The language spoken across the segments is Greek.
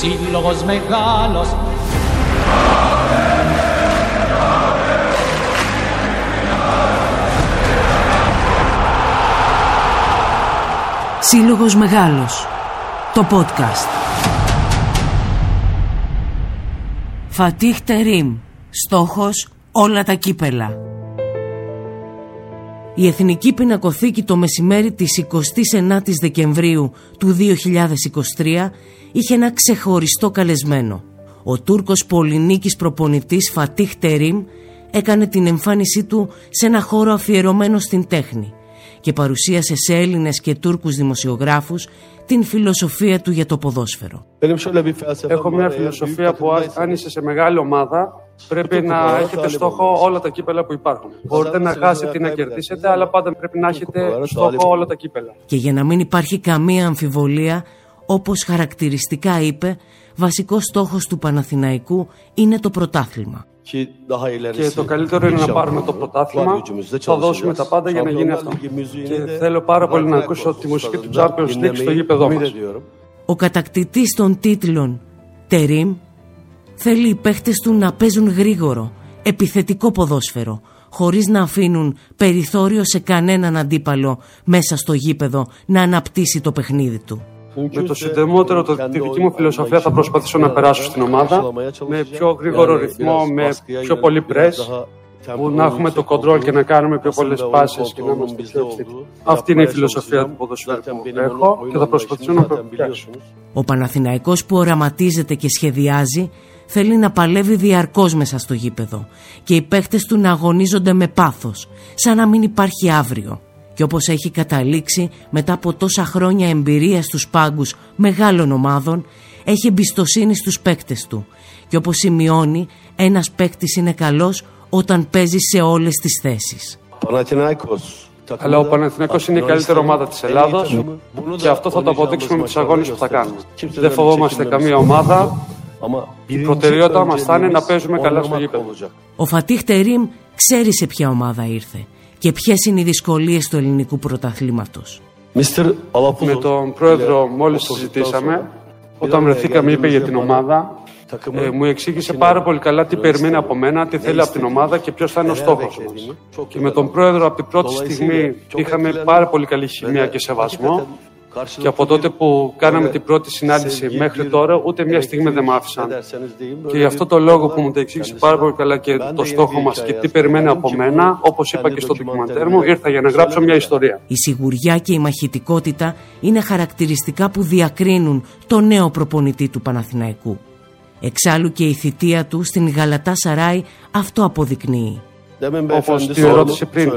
Σύλλογος Μεγάλος. Σύλλογος Μεγάλος, το podcast. Φατίχ Τερίμ, στόχος όλα τα κύπελα. Η Εθνική Πινακοθήκη το μεσημέρι της 29ης Δεκεμβρίου του 2023 είχε ένα ξεχωριστό καλεσμένο. Ο Τούρκος πολυνίκης προπονητής Φατίχ Τερίμ έκανε την εμφάνισή του σε ένα χώρο αφιερωμένο στην τέχνη και παρουσίασε σε Έλληνες και Τούρκους δημοσιογράφους την φιλοσοφία του για το ποδόσφαιρο. Έχω μια φιλοσοφία που αν είσαι σε μεγάλη ομάδα πρέπει να έχετε στόχο όλα τα κύπελα που υπάρχουν. Μπορείτε να χάσετε ή να κερδίσετε, αλλά πάντα πρέπει να έχετε στόχο όλα τα κύπελα. Και για να μην υπάρχει καμία αμφιβολία, όπως χαρακτηριστικά είπε, βασικός στόχος του Παναθηναϊκού είναι το πρωτάθλημα. Και το καλύτερο είναι να πάρουμε το πρωτάθλημα. Θα δώσουμε τα πάντα για να γίνει αυτό. Και θέλω πάρα πολύ να ακούσω τη μουσική του Champions League στο γήπεδό μας. Ο κατακτητής των τίτλων, Τερίμ, θέλει οι παίχτες του να παίζουν γρήγορο, επιθετικό ποδόσφαιρο, χωρίς να αφήνουν περιθώριο σε κανέναν αντίπαλο μέσα στο γήπεδο να αναπτύσσει το παιχνίδι του. Με το συντομότερο, τη δική μου φιλοσοφία θα προσπαθήσω να περάσω στην ομάδα με πιο γρήγορο ρυθμό, με πιο πολύ press, που να έχουμε το control και να κάνουμε πιο πολλές πάσεις και να είμαστε πιο ευθύτικοι. Αυτή είναι η φιλοσοφία του ποδοσφαίρου που έχω και θα προσπαθήσω να προπιάσω. Ο Παναθηναϊκός που οραματίζεται και σχεδιάζει θέλει να παλεύει διαρκώς μέσα στο γήπεδο και οι παίχτες του να αγωνίζονται με πάθος, σαν να μην υπάρχει αύριο. Και όπως έχει καταλήξει μετά από τόσα χρόνια εμπειρία στους πάγκους μεγάλων ομάδων, έχει εμπιστοσύνη στους παίκτες του. Και όπως σημειώνει, ένας παίκτης είναι καλός όταν παίζει σε όλες τις θέσεις. Αλλά ο Παναθηναϊκός είναι η καλύτερη ομάδα της Ελλάδος και αυτό θα το αποδείξουμε με τους αγώνες που θα κάνουμε. Δεν φοβόμαστε καμία ομάδα. Η προτεραιότητα μας θα είναι να παίζουμε καλά στο γήπεδο. Ο Φατίχ Τερίμ ξέρει σε ποια ομάδα ήρθε και ποιες είναι οι δυσκολίες του ελληνικού πρωταθλήματος. Με τον πρόεδρο μόλις συζητήσαμε, όταν βρεθήκαμε είπε για την ομάδα, μου εξήγησε πάρα πολύ καλά τι περιμένει από μένα, τι θέλει από την ομάδα και ποιος θα είναι ο στόχος μας. Και με τον πρόεδρο από την πρώτη στιγμή είχαμε πάρα πολύ καλή χημεία και σεβασμό και από τότε που κάναμε την πρώτη συνάντηση μέχρι τώρα ούτε μια στιγμή δεν μ' άφησαν. Και γι' αυτό το λόγο που μου το εξήγησε πάρα πολύ καλά και το στόχο μας και τι περιμένει από μένα, όπως είπα και στο ντοκιμαντέρ μου, ήρθα για να γράψω μια ιστορία. Η σιγουριά και η μαχητικότητα είναι χαρακτηριστικά που διακρίνουν το νέο προπονητή του Παναθηναϊκού. Εξάλλου και η θητεία του στην Γαλατασαράι αυτό αποδεικνύει. Όπως την ερώτηση πριν,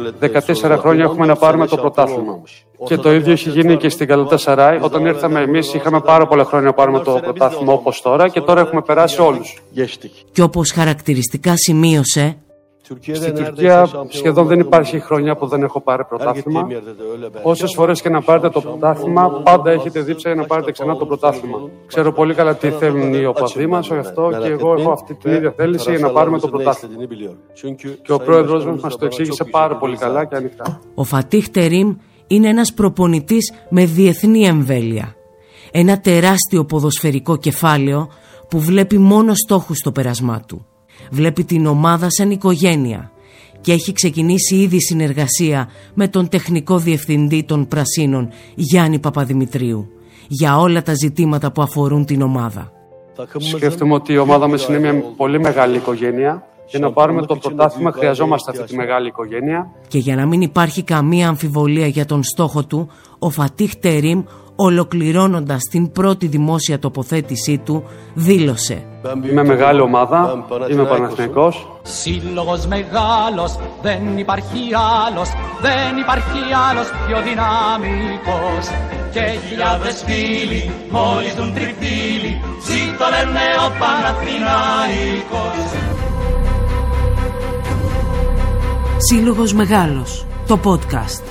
14 χρόνια έχουμε να πάρουμε το πρωτάθλημα. Και το ίδιο έχει γίνει και στην Γαλατασαράι. Όταν ήρθαμε εμείς, είχαμε πάρα πολλά χρόνια να πάρουμε το πρωτάθλημα όπως τώρα και τώρα έχουμε περάσει όλους. Και όπως χαρακτηριστικά σημείωσε, στην Τουρκία σχεδόν δεν υπάρχει χρονιά που δεν έχω πάρει πρωτάθλημα. Όσες φορές και να πάρετε το πρωτάθλημα, πάντα έχετε δίψα για να πάρετε ξανά το πρωτάθλημα. Ξέρω πολύ καλά τι θέλουν οι οπαδοί μας, γι' αυτό και εγώ έχω αυτή την ίδια θέληση για να πάρουμε το πρωτάθλημα. Και ο πρόεδρος μας το εξήγησε πάρα πολύ καλά και ανοιχτά. Ο Φατίχ Τερίμ είναι ένας προπονητής με διεθνή εμβέλεια. Ένα τεράστιο ποδοσφαιρικό κεφάλαιο που βλέπει μόνο στόχους στο πέρασμά του. Βλέπει την ομάδα σαν οικογένεια και έχει ξεκινήσει ήδη συνεργασία με τον τεχνικό διευθυντή των Πρασίνων Γιάννη Παπαδημητρίου για όλα τα ζητήματα που αφορούν την ομάδα. Σκέφτομαι ότι η ομάδα μας είναι μια πολύ μεγάλη οικογένεια. Για να πάρουμε το πρωτάθλημα χρειαζόμαστε αυτή τη μεγάλη οικογένεια. Και για να μην υπάρχει καμία αμφιβολία για τον στόχο του, ο Φατίχ Τερίμ, ολοκληρώνοντας την πρώτη δημόσια τοποθέτησή του, δήλωσε: είμαι μεγάλη ομάδα, είμαι Παναθηναϊκός. Σύλλογος μεγάλος, δεν υπάρχει άλλος, δεν υπάρχει άλλος πιο δυναμικός. Και χιλιάδες φίλοι, μόλις δουν τριφύλοι, ζήτω λένε ο Παναθηναϊκός. Σύλλογος Μεγάλος, το podcast.